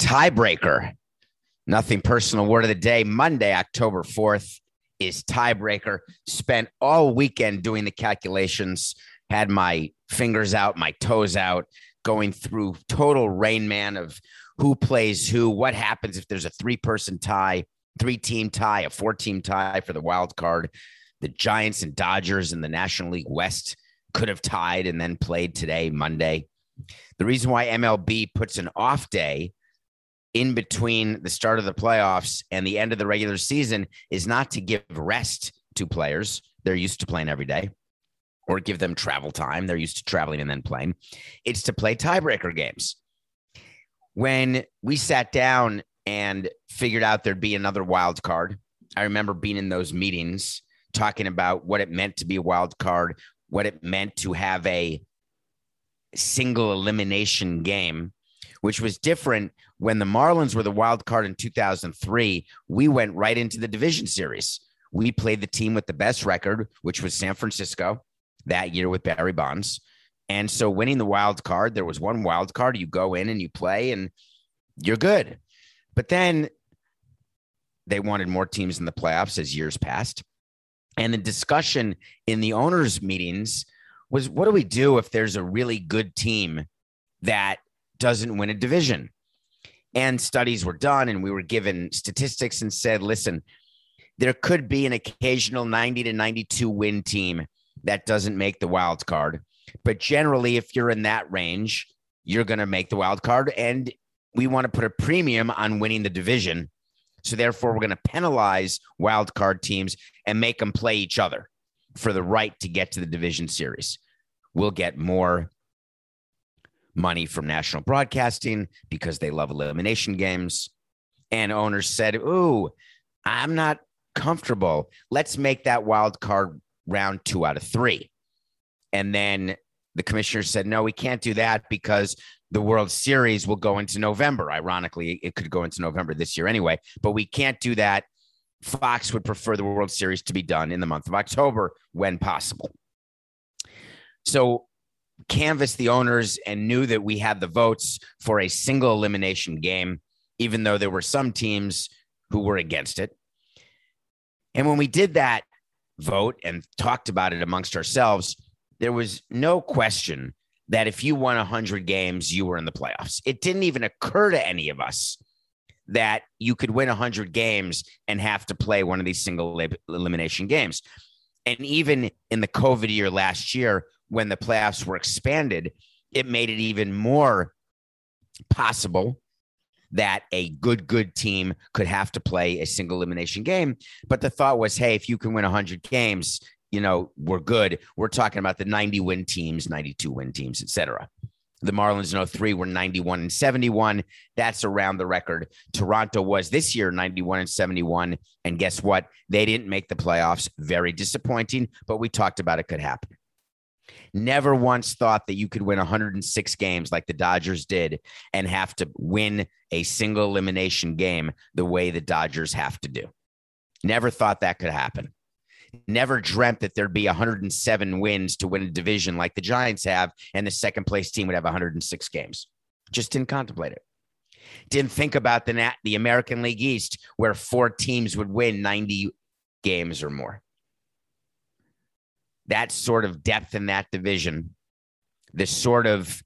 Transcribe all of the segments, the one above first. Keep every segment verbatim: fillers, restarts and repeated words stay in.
Tiebreaker. Nothing personal. Word of the day. Monday, October fourth is tiebreaker. Spent all weekend doing the calculations. Had my fingers out, my toes out, going through total rain man of who plays who, what happens if there's a three-person tie, three-team tie, a four-team tie for the wild card. The Giants and Dodgers in the National League West could have tied and then played today, Monday. The reason why M L B puts an off day in between the start of the playoffs and the end of the regular season is not to give rest to players. They're used to playing every day, or give them travel time. They're used to traveling and then playing. It's to play tiebreaker games. When we sat down and figured out there'd be another wild card, I remember being in those meetings talking about what it meant to be a wild card, what it meant to have a single elimination game, which was different. When the Marlins were the wild card in two thousand three, we went right into the division series. We played the team with the best record, which was San Francisco that year with Barry Bonds. And so winning the wild card, there was one wild card. You go in and you play and you're good. But then they wanted more teams in the playoffs as years passed. And the discussion in the owners' meetings was, what do we do if there's a really good team that doesn't win a division? And studies were done, and we were given statistics and said, listen, there could be an occasional ninety to ninety-two win team that doesn't make the wild card. But generally, if you're in that range, you're going to make the wild card. And we want to put a premium on winning the division. So therefore, we're going to penalize wild card teams and make them play each other for the right to get to the division series. We'll get more money from national broadcasting because they love elimination games. And owners said, ooh, I'm not comfortable. Let's make that wild card round two out of three. And then the commissioner said, no, we can't do that because the World Series will go into November. Ironically, it could go into November this year anyway, but we can't do that. Fox would prefer the World Series to be done in the month of October when possible. So canvassed the owners and knew that we had the votes for a single elimination game, even though there were some teams who were against it. And when we did that vote and talked about it amongst ourselves, there was no question that if you won one hundred games, you were in the playoffs. It didn't even occur to any of us that you could win one hundred games and have to play one of these single elimination games. And even in the COVID year last year, when the playoffs were expanded, it made it even more possible that a good, good team could have to play a single elimination game. But the thought was, hey, if you can win one hundred games, you know, we're good. We're talking about the ninety-win teams, ninety-two-win teams, et cetera. The Marlins in oh three were ninety-one and seventy-one. That's around the record. Toronto was this year ninety-one and seventy-one. And guess what? They didn't make the playoffs. Very disappointing, but we talked about it could happen. Never once thought that you could win one hundred six games like the Dodgers did and have to win a single elimination game the way the Dodgers have to do. Never thought that could happen. Never dreamt that there'd be one hundred seven wins to win a division like the Giants have, and the second place team would have one hundred six games. Just didn't contemplate it. Didn't think about the Nat- the American League East, where four teams would win ninety games or more. That sort of depth in that division, this sort of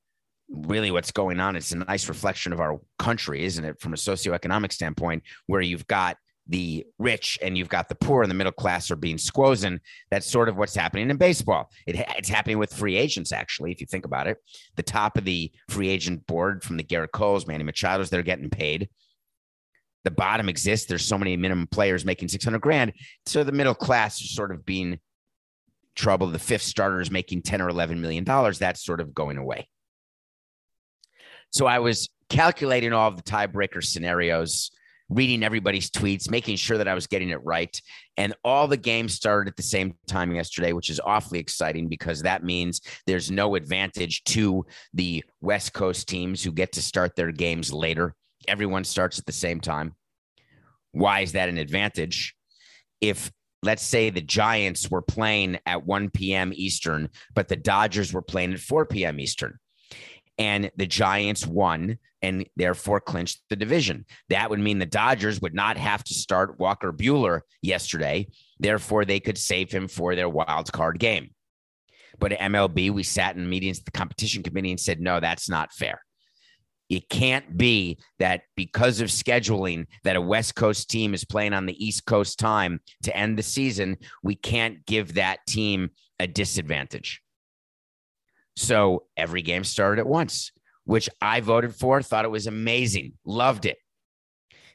really what's going on. It's a nice reflection of our country, isn't it? From a socioeconomic standpoint, where you've got the rich and you've got the poor and the middle class are being squozen. That's sort of what's happening in baseball. It, it's happening with free agents, actually, if you think about it. The top of the free agent board from the Gerrit Coles, Manny Machados, they're getting paid. The bottom exists. There's so many minimum players making six hundred grand. So the middle class is sort of being troubled. The fifth starter is making ten or eleven million dollars. That's sort of going away. So I was calculating all of the tiebreaker scenarios, reading everybody's tweets, making sure that I was getting it right. And all the games started at the same time yesterday, which is awfully exciting because that means there's no advantage to the West Coast teams who get to start their games later. Everyone starts at the same time. Why is that an advantage? If, let's say, the Giants were playing at one p.m. Eastern, but the Dodgers were playing at four p.m. Eastern, and the Giants won and therefore clinched the division, that would mean the Dodgers would not have to start Walker Buehler yesterday. Therefore, they could save him for their wild card game. But at M L B, we sat in meetings with the competition committee and said, no, that's not fair. It can't be that because of scheduling that a West Coast team is playing on the East Coast time to end the season, we can't give that team a disadvantage. So every game started at once, which I voted for, thought it was amazing, loved it.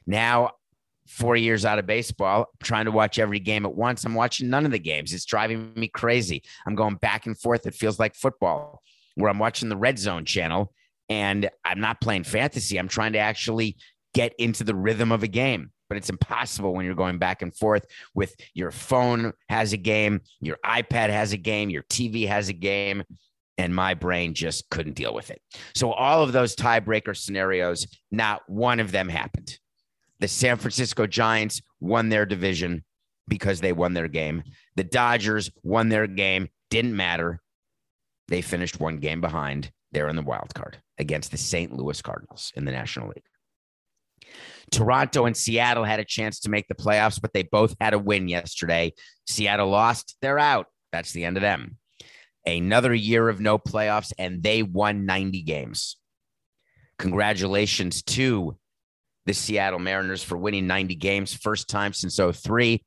Now, four years out of baseball, trying to watch every game at once, I'm watching none of the games. It's driving me crazy. I'm going back and forth. It feels like football, where I'm watching the Red Zone channel, and I'm not playing fantasy. I'm trying to actually get into the rhythm of a game, but it's impossible when you're going back and forth with your phone has a game, your iPad has a game, your T V has a game, and my brain just couldn't deal with it. So all of those tiebreaker scenarios, not one of them happened. The San Francisco Giants won their division because they won their game. The Dodgers won their game. Didn't matter. They finished one game behind. They're in the wild card against the Saint Louis Cardinals in the National League. Toronto and Seattle had a chance to make the playoffs, but they both had a win yesterday. Seattle lost. They're out. That's the end of them. Another year of no playoffs, and they won ninety games. Congratulations to the Seattle Mariners for winning ninety games, first time since oh three.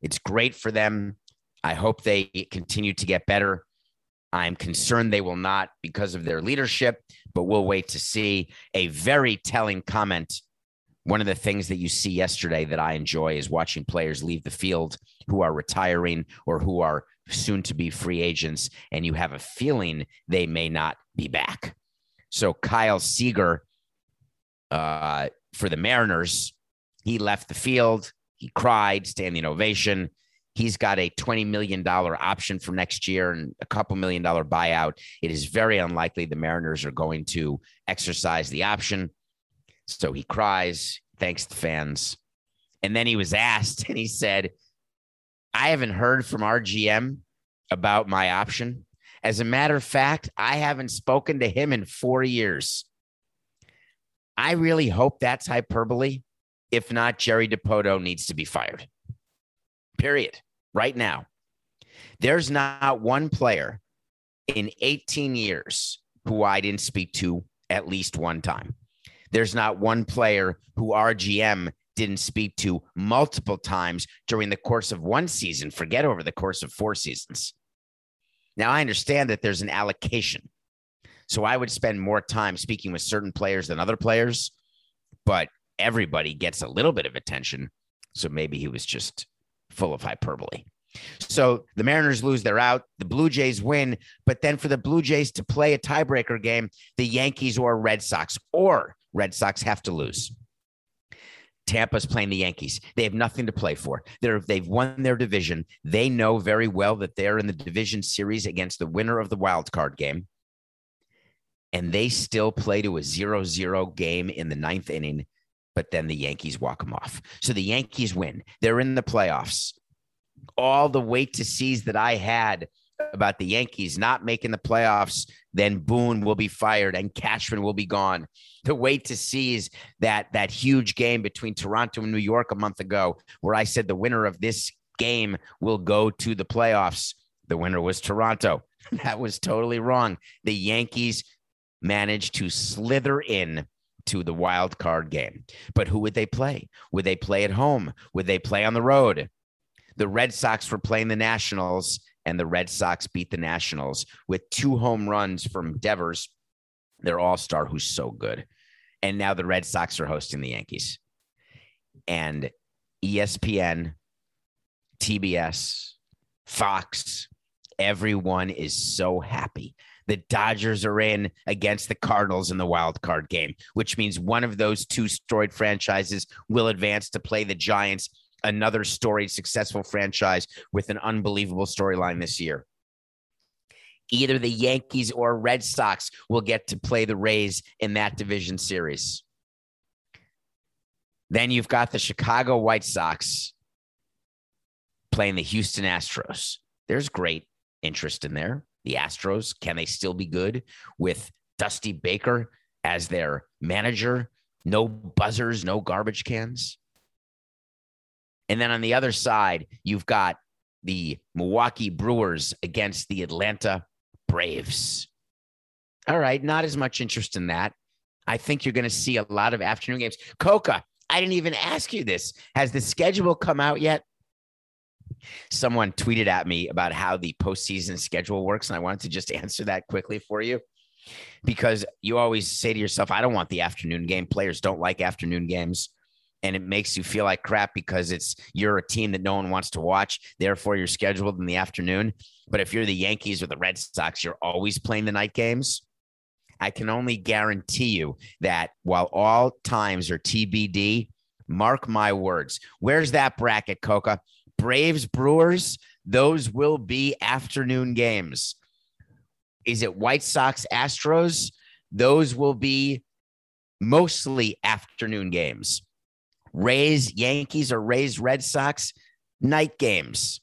It's great for them. I hope they continue to get better. I'm concerned they will not because of their leadership, but we'll wait to see. A very telling comment. One of the things that you see yesterday that I enjoy is watching players leave the field who are retiring or who are soon to be free agents, and you have a feeling they may not be back. So Kyle Seeger uh, for the Mariners, he left the field. He cried, standing ovation. He's got a twenty million dollars option for next year and a couple million dollar buyout. It is very unlikely the Mariners are going to exercise the option. So he cries, thanks the fans. And then he was asked, and he said, I haven't heard from our G M about my option. As a matter of fact, I haven't spoken to him in four years. I really hope that's hyperbole. If not, Jerry DePoto needs to be fired. Period. Right now. There's not one player in eighteen years who I didn't speak to at least one time. There's not one player who our G M didn't speak to multiple times during the course of one season, forget over the course of four seasons. Now, I understand that there's an allocation. So I would spend more time speaking with certain players than other players, but everybody gets a little bit of attention. So maybe he was just full of hyperbole. So the Mariners lose, they're out. The Blue Jays win, but then for the Blue Jays to play a tiebreaker game, the Yankees or Red Sox or Red Sox have to lose. Tampa's playing the Yankees. They have nothing to play for. They're, they've won their division. They know very well that they're in the division series against the winner of the wild card game. And they still play to a zero zero game in the ninth inning, but then the Yankees walk them off. So the Yankees win. They're in the playoffs. All the wait to sees that I had about the Yankees not making the playoffs, then Boone will be fired and Cashman will be gone. The wait to sees that that huge game between Toronto and New York a month ago, where I said the winner of this game will go to the playoffs. The winner was Toronto. That was totally wrong. The Yankees managed to slither in to the wild card game. But who would they play? Would they play at home? Would they play on the road? The Red Sox were playing the Nationals, and the Red Sox beat the Nationals with two home runs from Devers, their all-star, who's so good. And now the Red Sox are hosting the Yankees. And E S P N, T B S, Fox, everyone is so happy. The Dodgers are in against the Cardinals in the wild card game, which means one of those two storied franchises will advance to play the Giants, another storied, successful franchise with an unbelievable storyline this year. Either the Yankees or Red Sox will get to play the Rays in that division series. Then you've got the Chicago White Sox playing the Houston Astros. There's great interest in there. The Astros, can they still be good with Dusty Baker as their manager? No buzzers, no garbage cans. And then on the other side, you've got the Milwaukee Brewers against the Atlanta Braves. All right, not as much interest in that. I think you're going to see a lot of afternoon games. Coca, I didn't even ask you this. Has the schedule come out yet? Someone tweeted at me about how the postseason schedule works, and I wanted to just answer that quickly for you, because you always say to yourself, I don't want the afternoon game. Players don't like afternoon games, and it makes you feel like crap because it's you're a team that no one wants to watch. Therefore, you're scheduled in the afternoon. But if you're the Yankees or the Red Sox, you're always playing the night games. I can only guarantee you that while all times are T B D, mark my words. Where's that bracket, Coca? Braves, Brewers, those will be afternoon games. Is it White Sox, Astros? Those will be mostly afternoon games. Rays, Yankees, or Rays, Red Sox, night games.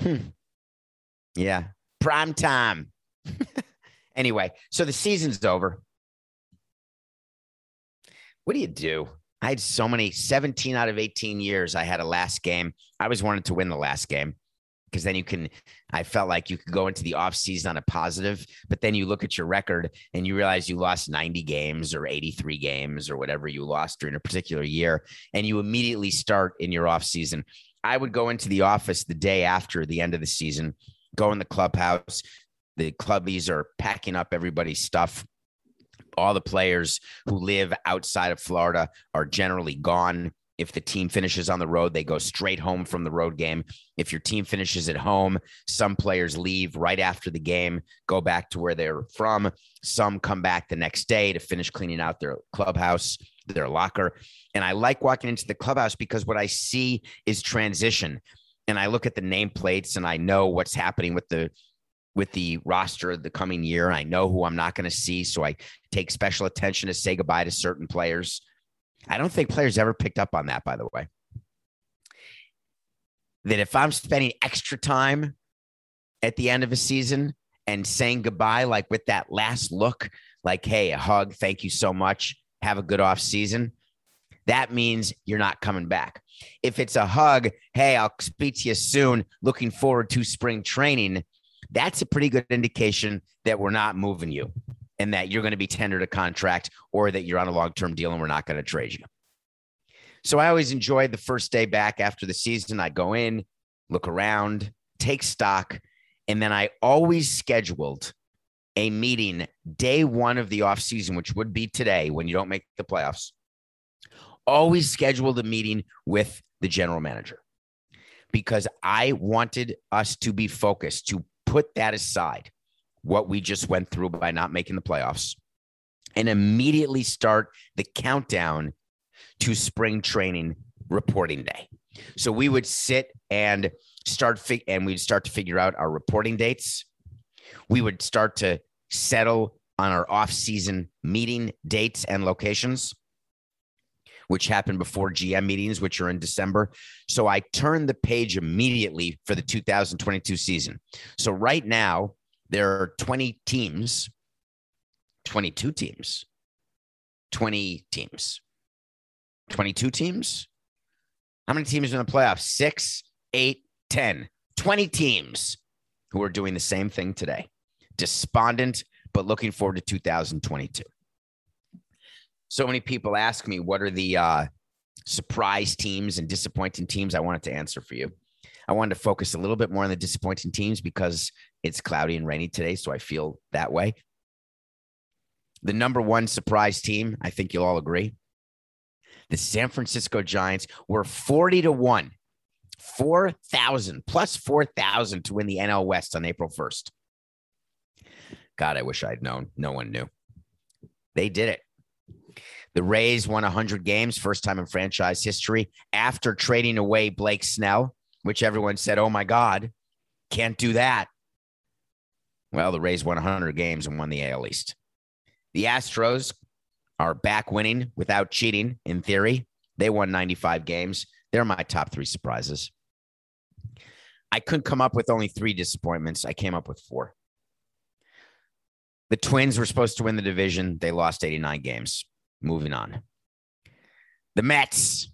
Hmm. Yeah, prime time. Anyway, so the season's over. What do you do? I had so many, seventeen out of eighteen years, I had a last game. I always wanted to win the last game because then you can, I felt like you could go into the offseason on a positive, but then you look at your record and you realize you lost ninety games or eighty-three games or whatever you lost during a particular year, and you immediately start in your offseason. I would go into the office the day after the end of the season, go in the clubhouse. The clubbies are packing up everybody's stuff. All the players who live outside of Florida are generally gone. If the team finishes on the road, they go straight home from the road game. If your team finishes at home, some players leave right after the game, go back to where they're from. Some come back the next day to finish cleaning out their clubhouse, their locker. And I like walking into the clubhouse because what I see is transition. And I look at the nameplates and I know what's happening with the with the roster of the coming year. I know who I'm not going to see. So I take special attention to say goodbye to certain players. I don't think players ever picked up on that, by the way, that if I'm spending extra time at the end of a season and saying goodbye, like with that last look, like, hey, a hug, thank you so much, have a good off season. That means you're not coming back. If it's a hug, hey, I'll speak to you soon, looking forward to spring training, that's a pretty good indication that we're not moving you and that you're going to be tendered a contract or that you're on a long-term deal and we're not going to trade you. So I always enjoyed the first day back after the season. I go in, look around, take stock, and then I always scheduled a meeting day one of the offseason, which would be today when you don't make the playoffs. Always scheduled a meeting with the general manager because I wanted us to be focused, to put that aside, what we just went through by not making the playoffs, and immediately start the countdown to spring training reporting day. So we would sit and start fig- and we'd start to figure out our reporting dates. We would start to settle on our off-season meeting dates and locations, which happened before G M meetings, which are in December. So I turned the page immediately for the two thousand twenty-two season. So right now there are twenty teams, twenty-two teams, twenty teams, twenty-two teams. How many teams are in the playoffs? Six, eight, ten, twenty teams who are doing the same thing today. Despondent, but looking forward to two thousand twenty-two. so many people ask me, what are the uh, surprise teams and disappointing teams? I wanted to answer for you. I wanted to focus a little bit more on the disappointing teams because it's cloudy and rainy today, so I feel that way. The number one surprise team, I think you'll all agree, the San Francisco Giants were forty to one, four thousand, plus four thousand to win the N L West on April first. God, I wish I'd known. No one knew. They did it. The Rays won one hundred games, first time in franchise history, after trading away Blake Snell, which everyone said, oh my God, can't do that. Well, the Rays won one hundred games and won the A L East. The Astros are back winning without cheating, in theory. They won ninety-five games. They're my top three surprises. I couldn't come up with only three disappointments. I came up with four. The Twins were supposed to win the division. They lost eighty-nine games. Moving on. The Mets.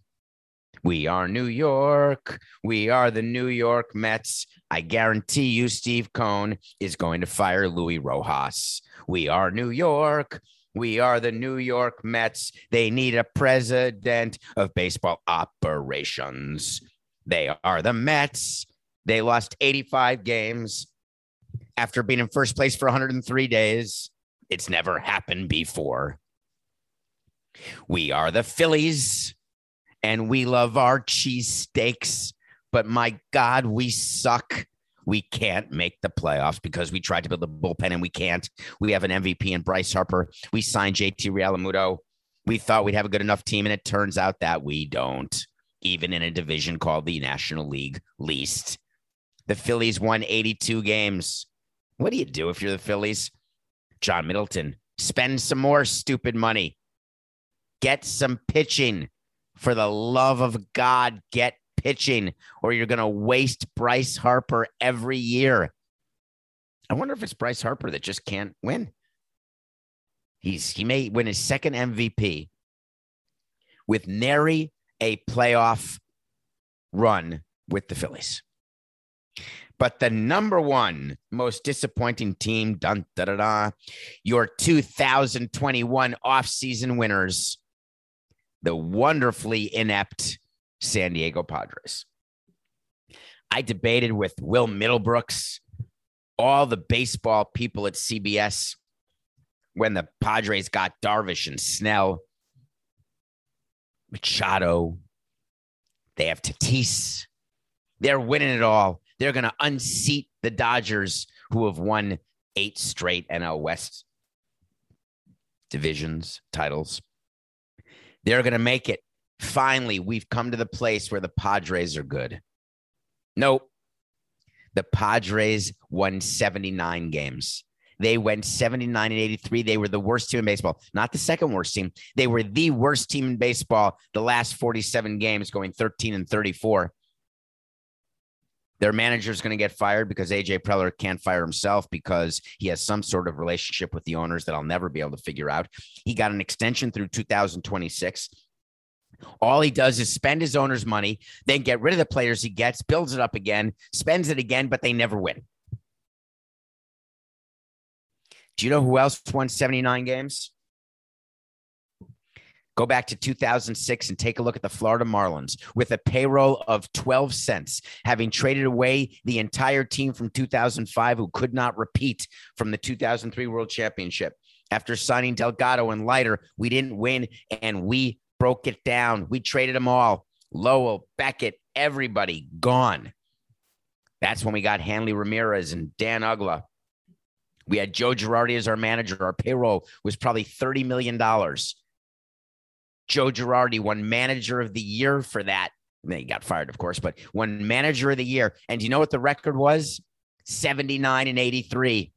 We are New York. We are the New York Mets. I guarantee you Steve Cohen is going to fire Luis Rojas. We are New York. We are the New York Mets. They need a president of baseball operations. They are the Mets. They lost eighty-five games after being in first place for one hundred three days. It's never happened before. We are the Phillies. And we love our cheesesteaks, but my God, we suck. We can't make the playoffs because we tried to build a bullpen and we can't. We have an M V P in Bryce Harper. We signed J T Realmuto. We thought we'd have a good enough team, and it turns out that we don't, even in a division called the National League Least. The Phillies won eighty-two games. What do you do if you're the Phillies? John Middleton, spend some more stupid money. Get some pitching. For the love of God, get pitching, or you're going to waste Bryce Harper every year. I wonder if it's Bryce Harper that just can't win. He's he may win his second M V P with nary a playoff run with the Phillies. But the number one most disappointing team, dun, da, da, da, your two thousand twenty-one offseason winners, the wonderfully inept San Diego Padres. I debated with Will Middlebrooks, all the baseball people at C B S, when the Padres got Darvish and Snell, Machado. They have Tatis. They're winning it all. They're going to unseat the Dodgers, who have won eight straight N L West divisions titles. They're going to make it. Finally, we've come to the place where the Padres are good. Nope. The Padres won seventy-nine games. They went seventy-nine and eighty-three. They were the worst team in baseball. Not the second worst team. They were the worst team in baseball the last forty-seven games, going thirteen and thirty-four. Their manager is going to get fired because A J Preller can't fire himself because he has some sort of relationship with the owners that I'll never be able to figure out. He got an extension through two thousand twenty-six. All he does is spend his owner's money, then get rid of the players he gets, builds it up again, spends it again, but they never win. Do you know who else won seventy-nine games? Go back to two thousand six and take a look at the Florida Marlins with a payroll of twelve cents, having traded away the entire team from two thousand five, who could not repeat from the two thousand three World Championship. After signing Delgado and Leiter, we didn't win, and we broke it down. We traded them all. Lowell, Beckett, everybody gone. That's when we got Hanley Ramirez and Dan Uggla. We had Joe Girardi as our manager. Our payroll was probably thirty million dollars. Joe Girardi won manager of the year for that. Then he got fired, of course, but won manager of the year. And do you know what the record was? seventy-nine and eighty-three.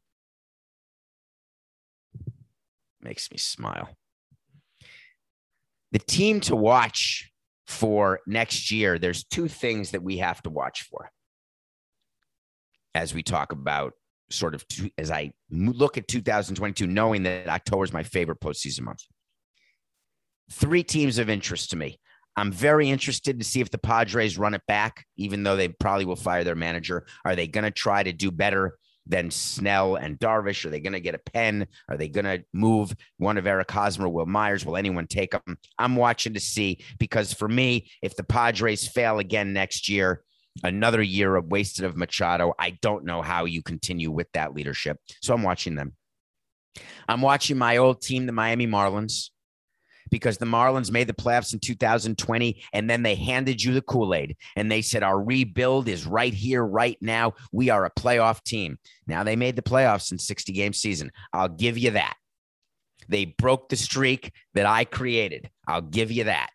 Makes me smile. The team to watch for next year, there's two things that we have to watch for. As we talk about sort of, two, as I look at two thousand twenty-two, knowing that October is my favorite postseason month. Three teams of interest to me. I'm very interested to see if the Padres run it back, even though they probably will fire their manager. Are they going to try to do better than Snell and Darvish? Are they going to get a pen? Are they going to move one of Eric Hosmer, Will Myers? Will anyone take them? I'm watching to see, because for me, if the Padres fail again next year, another year of wasted of Machado, I don't know how you continue with that leadership. So I'm watching them. I'm watching my old team, the Miami Marlins, because the Marlins made the playoffs in two thousand twenty, and then they handed you the Kool-Aid, and they said, our rebuild is right here, right now. We are a playoff team. Now they made the playoffs in sixty-game season. I'll give you that. They broke the streak that I created. I'll give you that.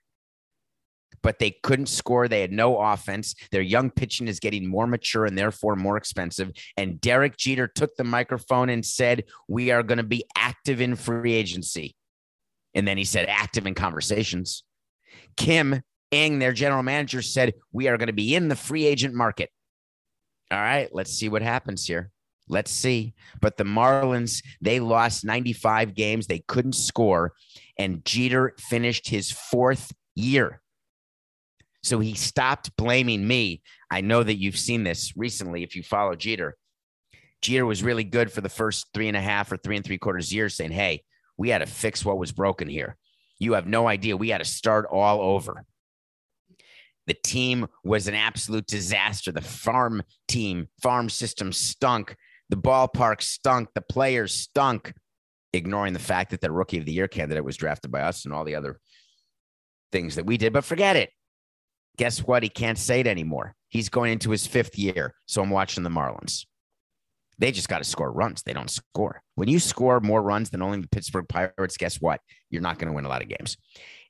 But they couldn't score. They had no offense. Their young pitching is getting more mature and therefore more expensive. And Derek Jeter took the microphone and said, we are going to be active in free agency. And then he said, active in conversations. Kim Ng, their general manager, said, we are going to be in the free agent market. All right, let's see what happens here. Let's see. But the Marlins, they lost ninety-five games. They couldn't score. And Jeter finished his fourth year. So he stopped blaming me. I know that you've seen this recently if you follow Jeter. Jeter was really good for the first three and a half or three and three quarters years saying, hey, we had to fix what was broken here. You have no idea. We had to start all over. The team was an absolute disaster. The farm team, farm system stunk. The ballpark stunk. The players stunk, ignoring the fact that the Rookie of the Year candidate was drafted by us and all the other things that we did. But forget it. Guess what? He can't say it anymore. He's going into his fifth year. So I'm watching the Marlins. They just got to score runs. They don't score. When you score more runs than only the Pittsburgh Pirates, guess what? You're not going to win a lot of games.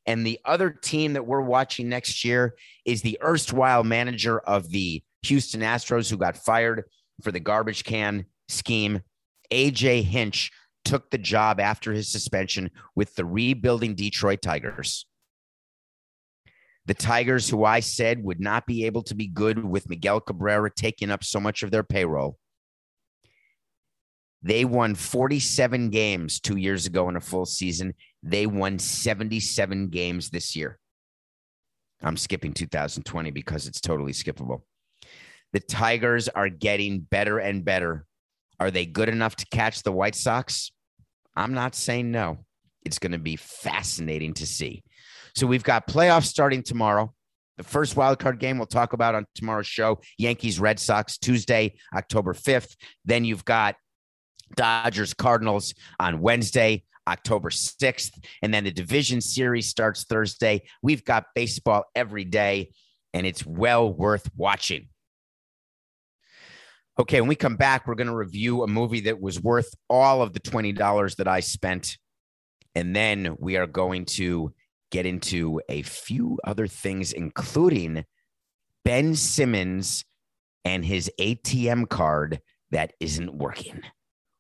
And the other team that we're watching next year is the erstwhile manager of the Houston Astros, who got fired for the garbage can scheme. A J Hinch took the job after his suspension with the rebuilding Detroit Tigers. The Tigers, who I said would not be able to be good with Miguel Cabrera taking up so much of their payroll. They won forty-seven games two years ago in a full season. They won seventy-seven games this year. I'm skipping two thousand twenty because it's totally skippable. The Tigers are getting better and better. Are they good enough to catch the White Sox? I'm not saying no. It's going to be fascinating to see. So we've got playoffs starting tomorrow. The first wildcard game we'll talk about on tomorrow's show, Yankees, Red Sox, Tuesday, October fifth. Then you've got Dodgers Cardinals on Wednesday, October sixth, and then the division series starts Thursday. We've got baseball every day, and it's well worth watching. Okay, when we come back, we're going to review a movie that was worth all of the twenty dollars that I spent, and then we are going to get into a few other things, including Ben Simmons and his A T M card that isn't working.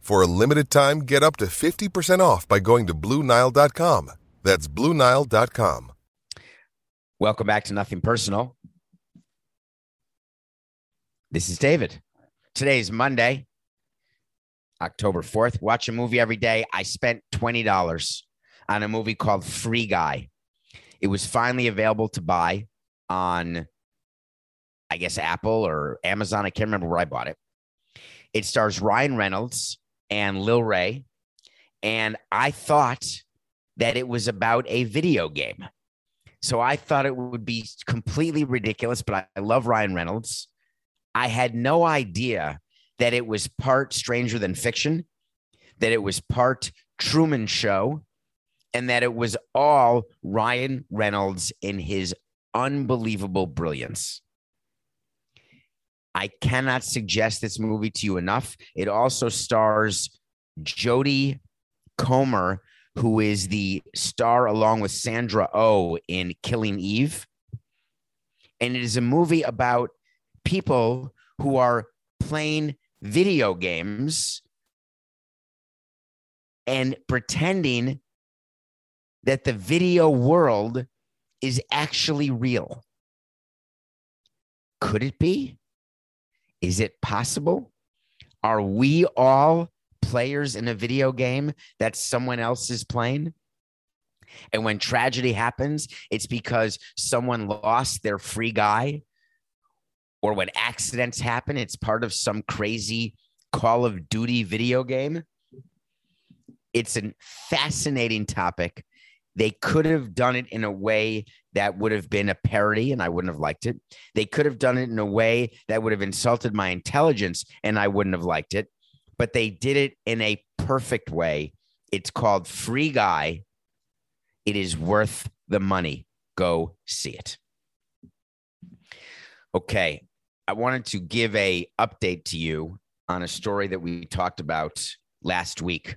For a limited time, get up to fifty percent off by going to Blue Nile dot com. That's Blue Nile dot com. Welcome back to Nothing Personal. This is David. Today is Monday, October fourth. Watch a movie every day. I spent twenty dollars on a movie called Free Guy. It was finally available to buy on, I guess, Apple or Amazon. I can't remember where I bought it. It stars Ryan Reynolds and Lil Ray. And I thought that it was about a video game. So I thought it would be completely ridiculous, but I, I love Ryan Reynolds. I had no idea that it was part Stranger Than Fiction, that it was part Truman Show, and that it was all Ryan Reynolds in his unbelievable brilliance. I cannot suggest this movie to you enough. It also stars Jodie Comer, who is the star along with Sandra Oh in Killing Eve. And it is a movie about people who are playing video games and pretending that the video world is actually real. Could it be? Is it possible? Are we all players in a video game that someone else is playing? And when tragedy happens, it's because someone lost their free guy. Or when accidents happen, it's part of some crazy Call of Duty video game. It's a fascinating topic. They could have done it in a way that would have been a parody, and I wouldn't have liked it. They could have done it in a way that would have insulted my intelligence, and I wouldn't have liked it. But they did it in a perfect way. It's called Free Guy. It is worth the money. Go see it. Okay, I wanted to give a update to you on a story that we talked about last week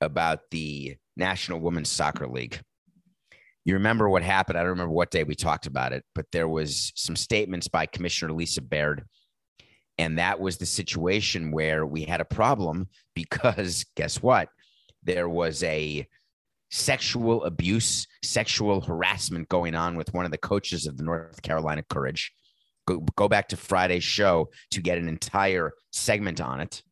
about the National Women's Soccer League. You remember what happened. I don't remember what day we talked about it, but there was some statements by Commissioner Lisa Baird. And that was the situation where we had a problem because guess what? There was a sexual abuse, sexual harassment going on with one of the coaches of the North Carolina Courage. Go, go back to Friday's show to get an entire segment on it.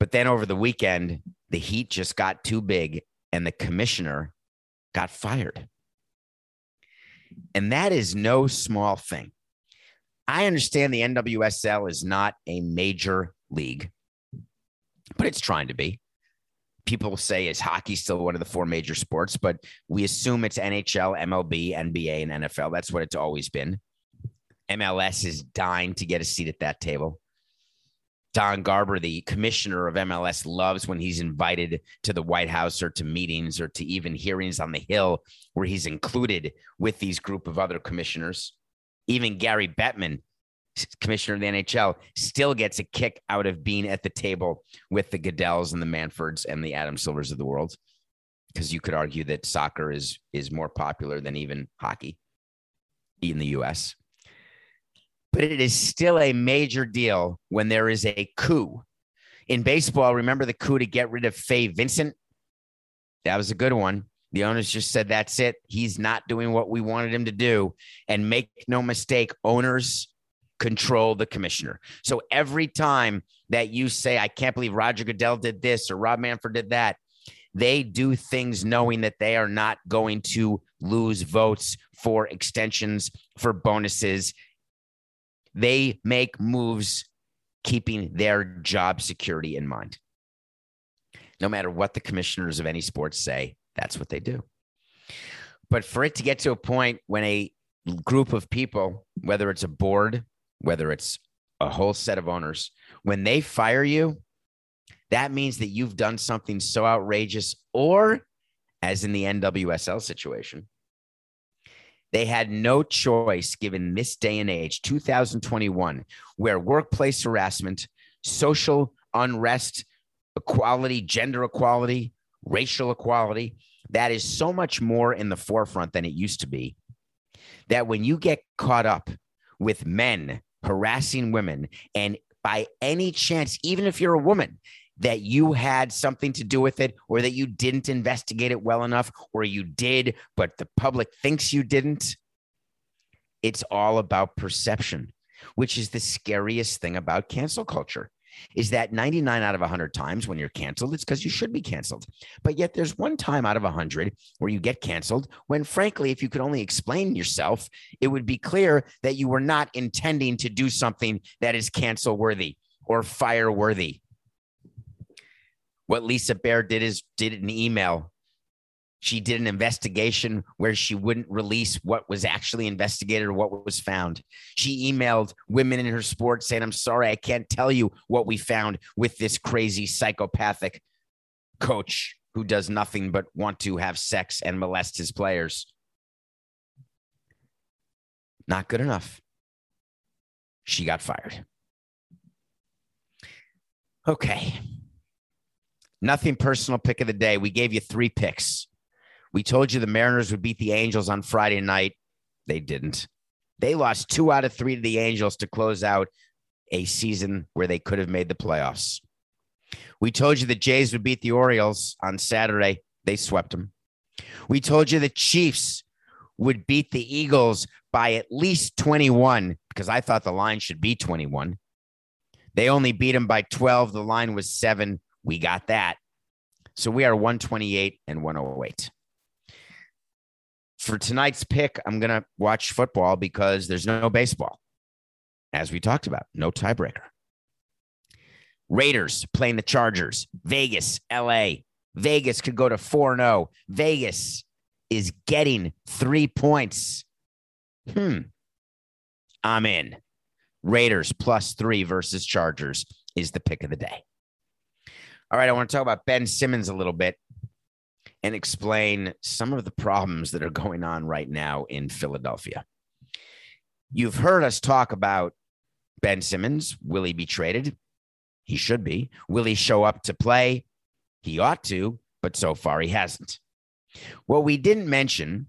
But then over the weekend, the heat just got too big and the commissioner got fired. And that is no small thing. I understand the N W S L is not a major league, but it's trying to be. People say, is hockey still one of the four major sports? But we assume it's N H L, M L B, N B A, and N F L. That's what it's always been. M L S is dying to get a seat at that table. Don Garber, the commissioner of M L S, loves when he's invited to the White House or to meetings or to even hearings on the Hill where he's included with these group of other commissioners. Even Gary Bettman, commissioner of the N H L, still gets a kick out of being at the table with the Goodells and the Manfords and the Adam Silvers of the world, because you could argue that soccer is, is more popular than even hockey in the U S. But it is still a major deal when there is a coup. In baseball, remember the coup to get rid of Faye Vincent? That was a good one. The owners just said, that's it. He's not doing what we wanted him to do. And make no mistake, owners control the commissioner. So every time that you say, I can't believe Roger Goodell did this or Rob Manfred did that, they do things knowing that they are not going to lose votes for extensions, for bonuses. They make moves keeping their job security in mind. No matter what the commissioners of any sports say, that's what they do. But for it to get to a point when a group of people, whether it's a board, whether it's a whole set of owners, when they fire you, that means that you've done something so outrageous, or as in the N W S L situation, they had no choice given this day and age, two thousand twenty-one, where workplace harassment, social unrest, equality, gender equality, racial equality, that is so much more in the forefront than it used to be, that when you get caught up with men harassing women, and by any chance, even if you're a woman, that you had something to do with it, or that you didn't investigate it well enough, or you did, but the public thinks you didn't, it's all about perception, which is the scariest thing about cancel culture. Is that ninety-nine out of one hundred times when you're canceled, it's because you should be canceled. But yet there's one time out of one hundred where you get canceled when, frankly, if you could only explain yourself, it would be clear that you were not intending to do something that is cancel-worthy or fire-worthy. What Lisa Baird did is did an email. She did an investigation where she wouldn't release what was actually investigated or what was found. She emailed women in her sport saying, I'm sorry, I can't tell you what we found with this crazy psychopathic coach who does nothing but want to have sex and molest his players. Not good enough. She got fired. Okay. Nothing personal pick of the day. We gave you three picks. We told you the Mariners would beat the Angels on Friday night. They didn't. They lost two out of three to the Angels to close out a season where they could have made the playoffs. We told you the Jays would beat the Orioles on Saturday. They swept them. We told you the Chiefs would beat the Eagles by at least twenty-one, because I thought the line should be twenty-one. They only beat them by twelve. The line was seven. We got that. So we are one twenty-eight and one oh eight. For tonight's pick, I'm going to watch football because there's no baseball. As we talked about, no tiebreaker. Raiders playing the Chargers. Vegas, L A. Vegas could go to four and oh. Vegas is getting three points. Hmm. I'm in. Raiders plus three versus Chargers is the pick of the day. All right, I want to talk about Ben Simmons a little bit and explain some of the problems that are going on right now in Philadelphia. You've heard us talk about Ben Simmons. Will he be traded? He should be. Will he show up to play? He ought to, but so far he hasn't. Well, we didn't mention,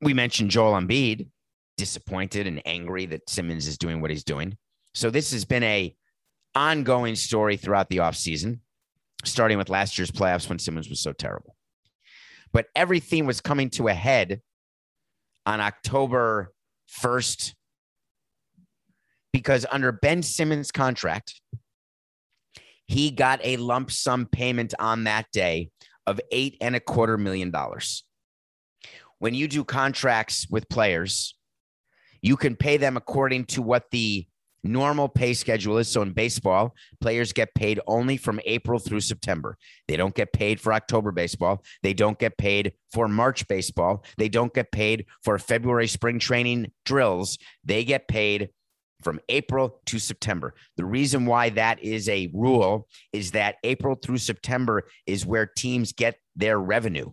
we mentioned Joel Embiid, disappointed and angry that Simmons is doing what he's doing. So this has been an ongoing story throughout the offseason, starting with last year's playoffs when Simmons was so terrible. But everything was coming to a head on October first because under Ben Simmons' contract, he got a lump sum payment on that day of eight and a quarter million dollars. When you do contracts with players, you can pay them according to what the normal pay schedule is. So in baseball, players get paid only from April through September. They don't get paid for October baseball. They don't get paid for March baseball. They don't get paid for February spring training drills. They get paid from April to September. The reason why that is a rule is that April through September is where teams get their revenue.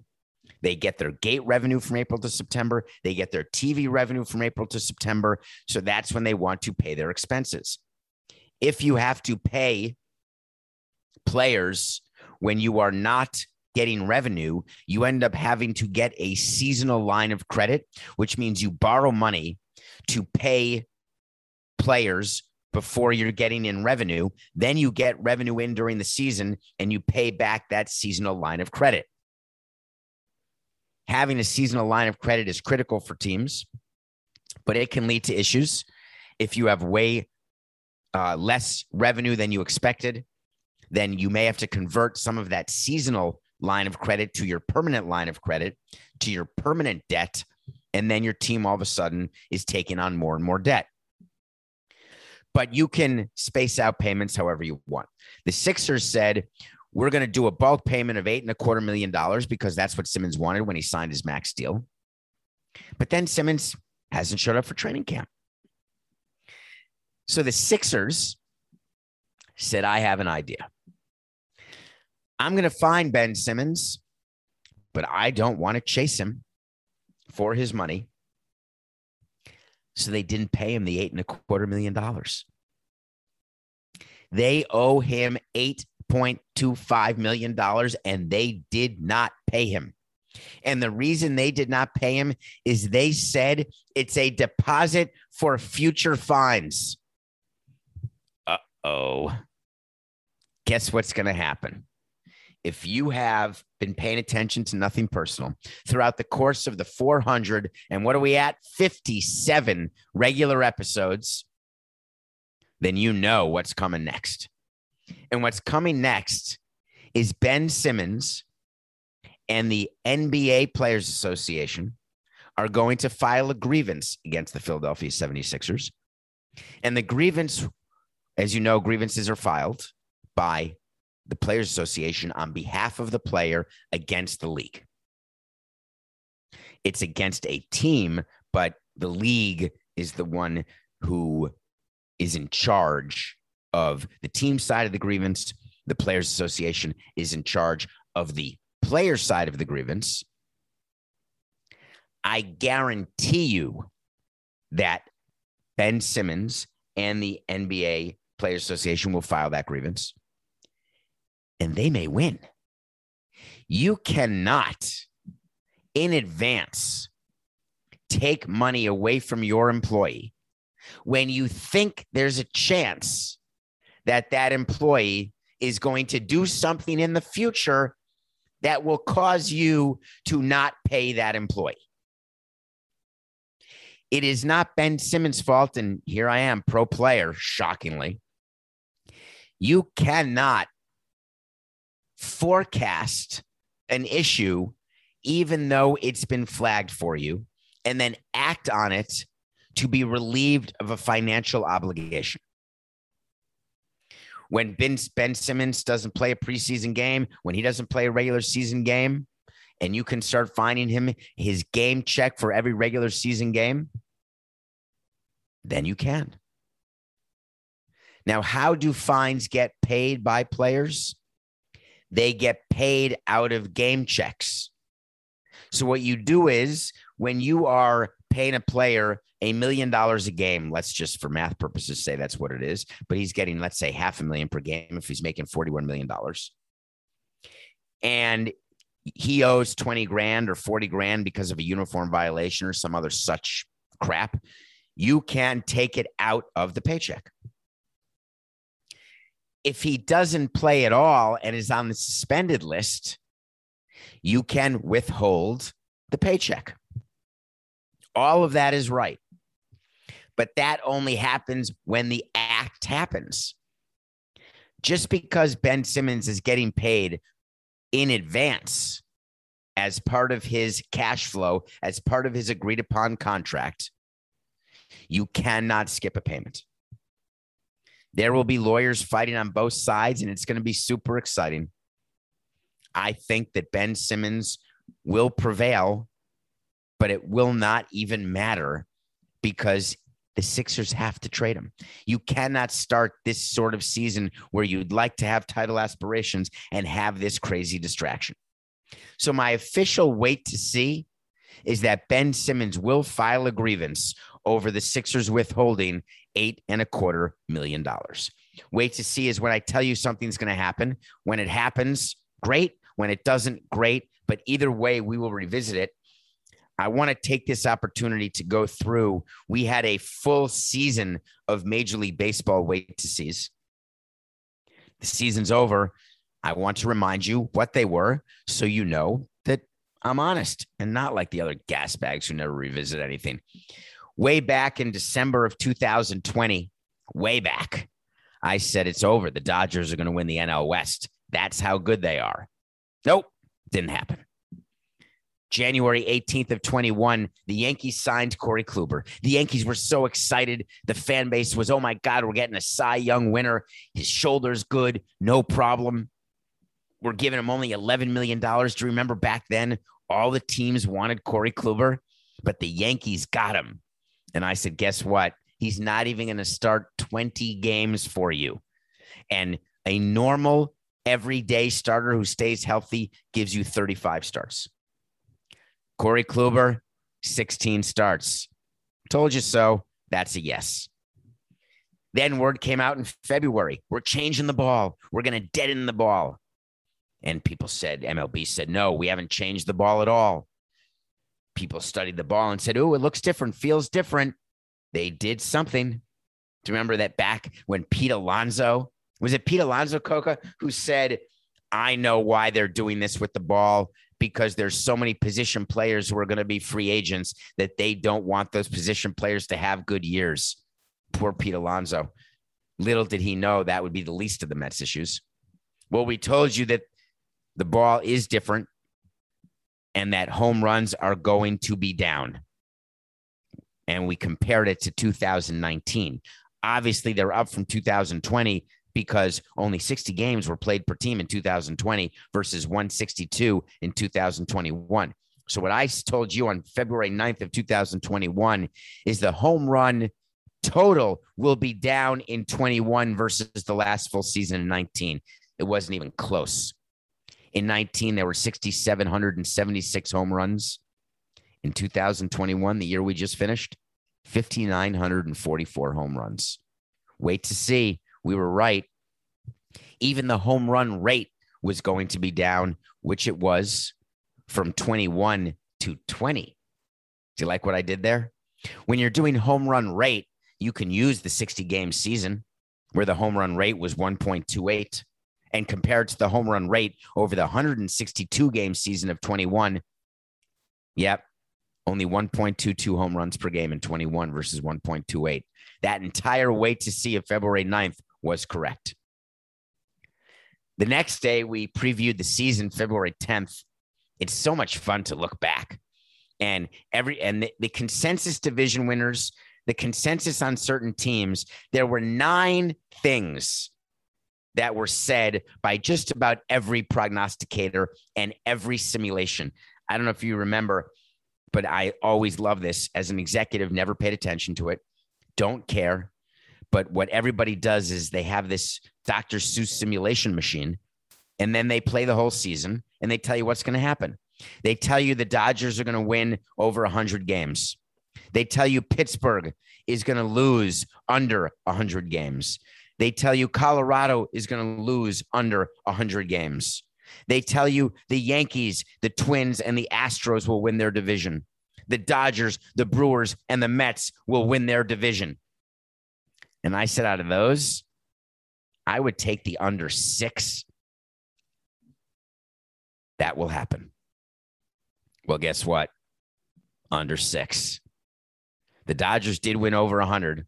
They get their gate revenue from April to September. They get their T V revenue from April to September. So that's when they want to pay their expenses. If you have to pay players when you are not getting revenue, you end up having to get a seasonal line of credit, which means you borrow money to pay players before you're getting in revenue. Then you get revenue in during the season and you pay back that seasonal line of credit. Having a seasonal line of credit is critical for teams, but it can lead to issues. If you have way uh, less revenue than you expected, then you may have to convert some of that seasonal line of credit to your permanent line of credit, to your permanent debt, and then your team all of a sudden is taking on more and more debt. But you can space out payments however you want. The Sixers said, we're going to do a bulk payment of eight and a quarter million dollars because that's what Simmons wanted when he signed his max deal. But then Simmons hasn't showed up for training camp. So the Sixers said, I have an idea. I'm going to find Ben Simmons, but I don't want to chase him for his money. So they didn't pay him the eight and a quarter million dollars. They owe him eight point two five million dollars, and they did not pay him. And the reason they did not pay him is they said it's a deposit for future fines. Uh-oh. Guess what's going to happen? If you have been paying attention to nothing personal throughout the course of the four hundred, and what are we at? fifty-seven regular episodes, then you know what's coming next. And what's coming next is Ben Simmons and the N B A Players Association are going to file a grievance against the Philadelphia seventy-sixers. And the grievance, as you know, grievances are filed by the Players Association on behalf of the player against the league. It's against a team, but the league is the one who is in charge of the team side of the grievance the Players Association is in charge of the player side of the grievance, I guarantee you that Ben Simmons and the N B A Players Association will file that grievance, and they may win. You cannot in advance take money away from your employee when you think there's a chance that that employee is going to do something in the future that will cause you to not pay that employee. It is not Ben Simmons' fault, and here I am, pro player, shockingly. You cannot forecast an issue, even though it's been flagged for you, and then act on it to be relieved of a financial obligation. When Ben, Ben Simmons doesn't play a preseason game, when he doesn't play a regular season game, and you can start finding him his game check for every regular season game, then you can. Now, how do fines get paid by players? They get paid out of game checks. So what you do is when you are paying a player a million dollars a game, let's just for math purposes say that's what it is, but he's getting, let's say, half a million per game if he's making forty-one million dollars. And he owes twenty grand or forty grand because of a uniform violation or some other such crap. You can take it out of the paycheck. If he doesn't play at all and is on the suspended list, you can withhold the paycheck. All of that is right. But that only happens when the act happens. Just because Ben Simmons is getting paid in advance as part of his cash flow, as part of his agreed upon contract, you cannot skip a payment. There will be lawyers fighting on both sides, and it's going to be super exciting. I think that Ben Simmons will prevail, but it will not even matter because the Sixers have to trade him. You cannot start this sort of season where you'd like to have title aspirations and have this crazy distraction. So my official wait to see is that Ben Simmons will file a grievance over the Sixers withholding eight and a quarter million dollars. Wait to see is when I tell you something's going to happen. When it happens, great. When it doesn't, great. But either way, we will revisit it. I want to take this opportunity to go through. We had a full season of Major League Baseball wait to sees. The season's over. I want to remind you what they were so you know that I'm honest and not like the other gas bags who never revisit anything. Way back in December of two thousand twenty, way back, I said it's over. The Dodgers are going to win the N L West. That's how good they are. Nope, didn't happen. January eighteenth of twenty-one, the Yankees signed Corey Kluber. The Yankees were so excited. The fan base was, oh my God, we're getting a Cy Young winner. His shoulder's good, no problem. We're giving him only eleven million dollars. Do you remember back then, all the teams wanted Corey Kluber, but the Yankees got him. And I said, guess what? He's not even going to start twenty games for you. And a normal everyday starter who stays healthy gives you thirty-five starts. Corey Kluber, sixteen starts. Told you so. That's a yes. Then word came out in February. We're changing the ball. We're going to deaden the ball. And people said, M L B said, no, we haven't changed the ball at all. People studied the ball and said, oh, it looks different, feels different. They did something. Do you remember that back when Pete Alonso, was it Pete Alonso, Coca, who said, I know why they're doing this with the ball, because there's so many position players who are going to be free agents that they don't want those position players to have good years. Poor Pete Alonso. Little did he know that would be the least of the Mets' issues. Well, we told you that the ball is different and that home runs are going to be down. And we compared it to two thousand nineteen. Obviously, they're up from two thousand twenty because only sixty games were played per team in two thousand twenty versus one sixty-two in two thousand twenty-one. So what I told you on February ninth of two thousand twenty-one is the home run total will be down in twenty-one versus the last full season in nineteen. It wasn't even close. In nineteen, there were six thousand seven hundred seventy-six home runs. In two thousand twenty-one, the year we just finished, five thousand nine hundred forty-four home runs. Wait to see. We were right. Even the home run rate was going to be down, which it was, from twenty-one to twenty. Do you like what I did there? When you're doing home run rate, you can use the sixty-game season where the home run rate was one point two eight and compared to the home run rate over the one hundred sixty-two-game season of twenty-one. Yep, only one point two two home runs per game in twenty-one versus one point two eight. That entire wait to see of February ninth was correct. The next day, we previewed the season, February tenth. It's so much fun to look back. And every and the, the consensus division winners, the consensus on certain teams, there were nine things that were said by just about every prognosticator and every simulation. I don't know if you remember, but I always love this. As an executive, never paid attention to it. Don't care. But what everybody does is they have this Doctor Seuss simulation machine, and then they play the whole season, and they tell you what's going to happen. They tell you the Dodgers are going to win over one hundred games. They tell you Pittsburgh is going to lose under one hundred games. They tell you Colorado is going to lose under one hundred games. They tell you the Yankees, the Twins, and the Astros will win their division. The Dodgers, the Brewers, and the Mets will win their division. And I said out of those, I would take the under six. That will happen. Well, guess what? Under six. The Dodgers did win over one hundred.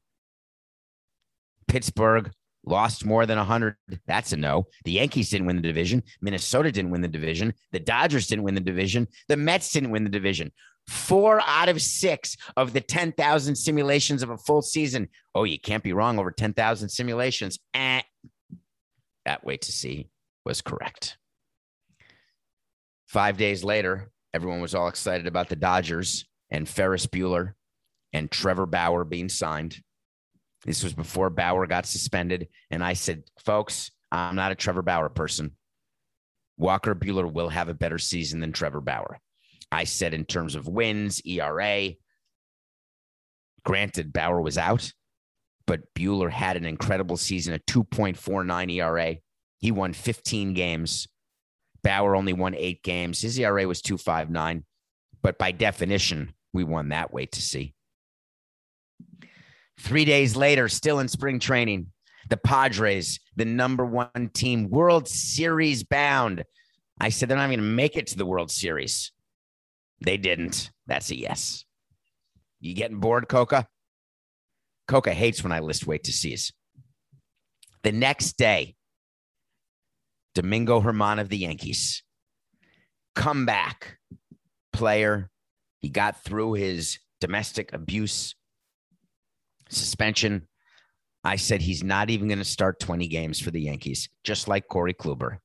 Pittsburgh lost more than one hundred. That's a no. The Yankees didn't win the division. Minnesota didn't win the division. The Dodgers didn't win the division. The Mets didn't win the division. Four out of six of the ten thousand simulations of a full season. Oh, you can't be wrong over ten thousand simulations. Eh. That wait to see was correct. Five days later, everyone was all excited about the Dodgers and Ferris Bueller and Trevor Bauer being signed. This was before Bauer got suspended. And I said, folks, I'm not a Trevor Bauer person. Walker Buehler will have a better season than Trevor Bauer. I said in terms of wins, E R A. Granted, Bauer was out, but Buehler had an incredible season, a two point four nine E R A. He won fifteen games. Bauer only won eight games. His E R A was two point five nine. But by definition, we won that way to see. Three days later, still in spring training, the Padres, the number one team, World Series bound. I said, they're not even going to make it to the World Series. They didn't. That's a yes. You getting bored, Coca? Coca hates when I list wait to sees. The next day, Domingo Germán of the Yankees. Comeback player. He got through his domestic abuse suspension. I said he's not even going to start twenty games for the Yankees, just like Corey Kluber.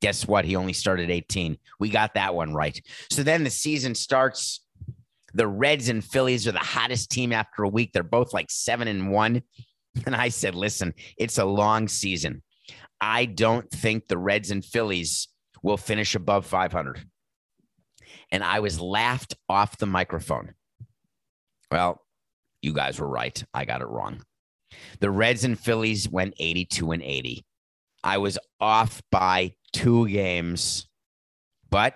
Guess what? He only started eighteen. We got that one right. So then the season starts. The Reds and Phillies are the hottest team after a week. They're both like seven and one. And I said, listen, it's a long season. I don't think the Reds and Phillies will finish above five hundred. And I was laughed off the microphone. Well, you guys were right. I got it wrong. The Reds and Phillies went eighty-two and eighty. I was off by two games, but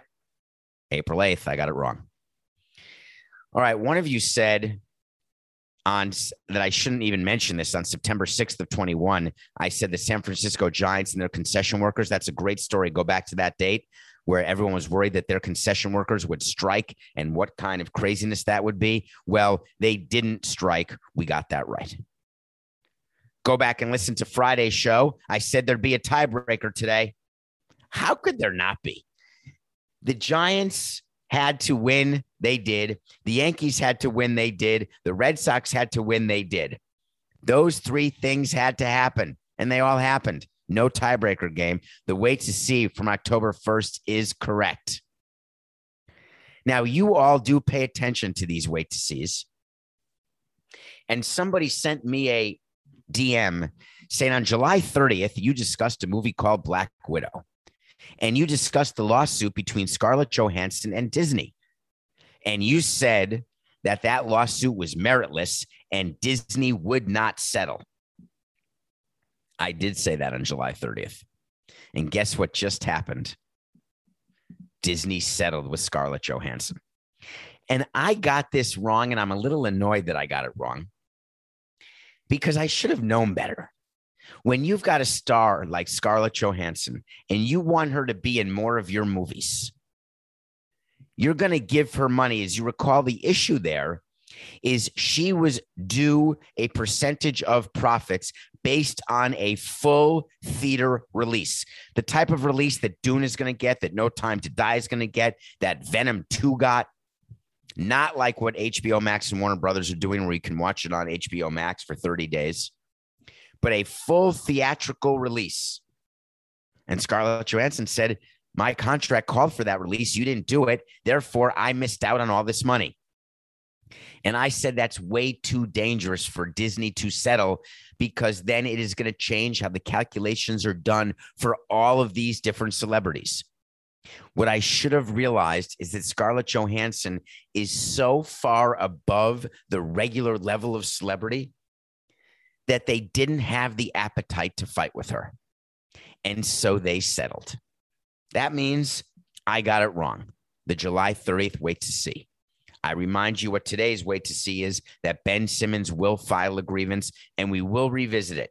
April eighth, I got it wrong. All right. One of you said on that I shouldn't even mention this on September sixth of twenty-one. I said the San Francisco Giants and their concession workers. That's a great story. Go back to that date where everyone was worried that their concession workers would strike and what kind of craziness that would be. Well, they didn't strike. We got that right. Go back and listen to Friday's show. I said there'd be a tiebreaker today. How could there not be? The Giants had to win. They did. The Yankees had to win. They did. The Red Sox had to win. They did. Those three things had to happen, and they all happened. No tiebreaker game. The wait to see from October first is correct. Now, you all do pay attention to these wait to sees. And somebody sent me a D M saying on July thirtieth, you discussed a movie called Black Widow, and you discussed the lawsuit between Scarlett Johansson and Disney. And you said that that lawsuit was meritless and Disney would not settle. I did say that on July thirtieth. And guess what just happened? Disney settled with Scarlett Johansson. And I got this wrong, and I'm a little annoyed that I got it wrong because I should have known better. When you've got a star like Scarlett Johansson and you want her to be in more of your movies, you're going to give her money. As you recall, the issue there is she was due a percentage of profits based on a full theater release, the type of release that Dune is going to get, that No Time to Die is going to get, that Venom two got, not like what H B O Max and Warner Brothers are doing where you can watch it on H B O Max for thirty days, but a full theatrical release. And Scarlett Johansson said, my contract called for that release. You didn't do it. Therefore, I missed out on all this money. And I said that's way too dangerous for Disney to settle because then it is going to change how the calculations are done for all of these different celebrities. What I should have realized is that Scarlett Johansson is so far above the regular level of celebrity that they didn't have the appetite to fight with her. And so they settled. That means I got it wrong. The July thirtieth wait to see. I remind you what today's wait to see is, that Ben Simmons will file a grievance and we will revisit it.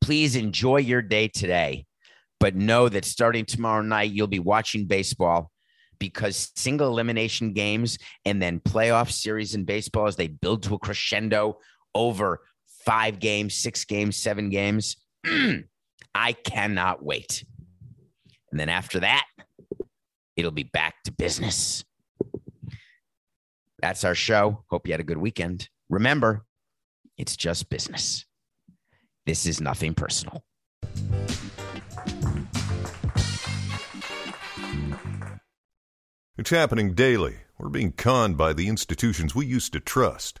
Please enjoy your day today, but know that starting tomorrow night, you'll be watching baseball because single elimination games and then playoff series in baseball as they build to a crescendo over five games, six games, seven games. I cannot wait. And then after that, it'll be back to business. That's our show. Hope you had a good weekend. Remember, it's just business. This is nothing personal. It's happening daily. We're being conned by the institutions we used to trust.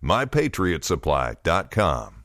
my patriot supply dot com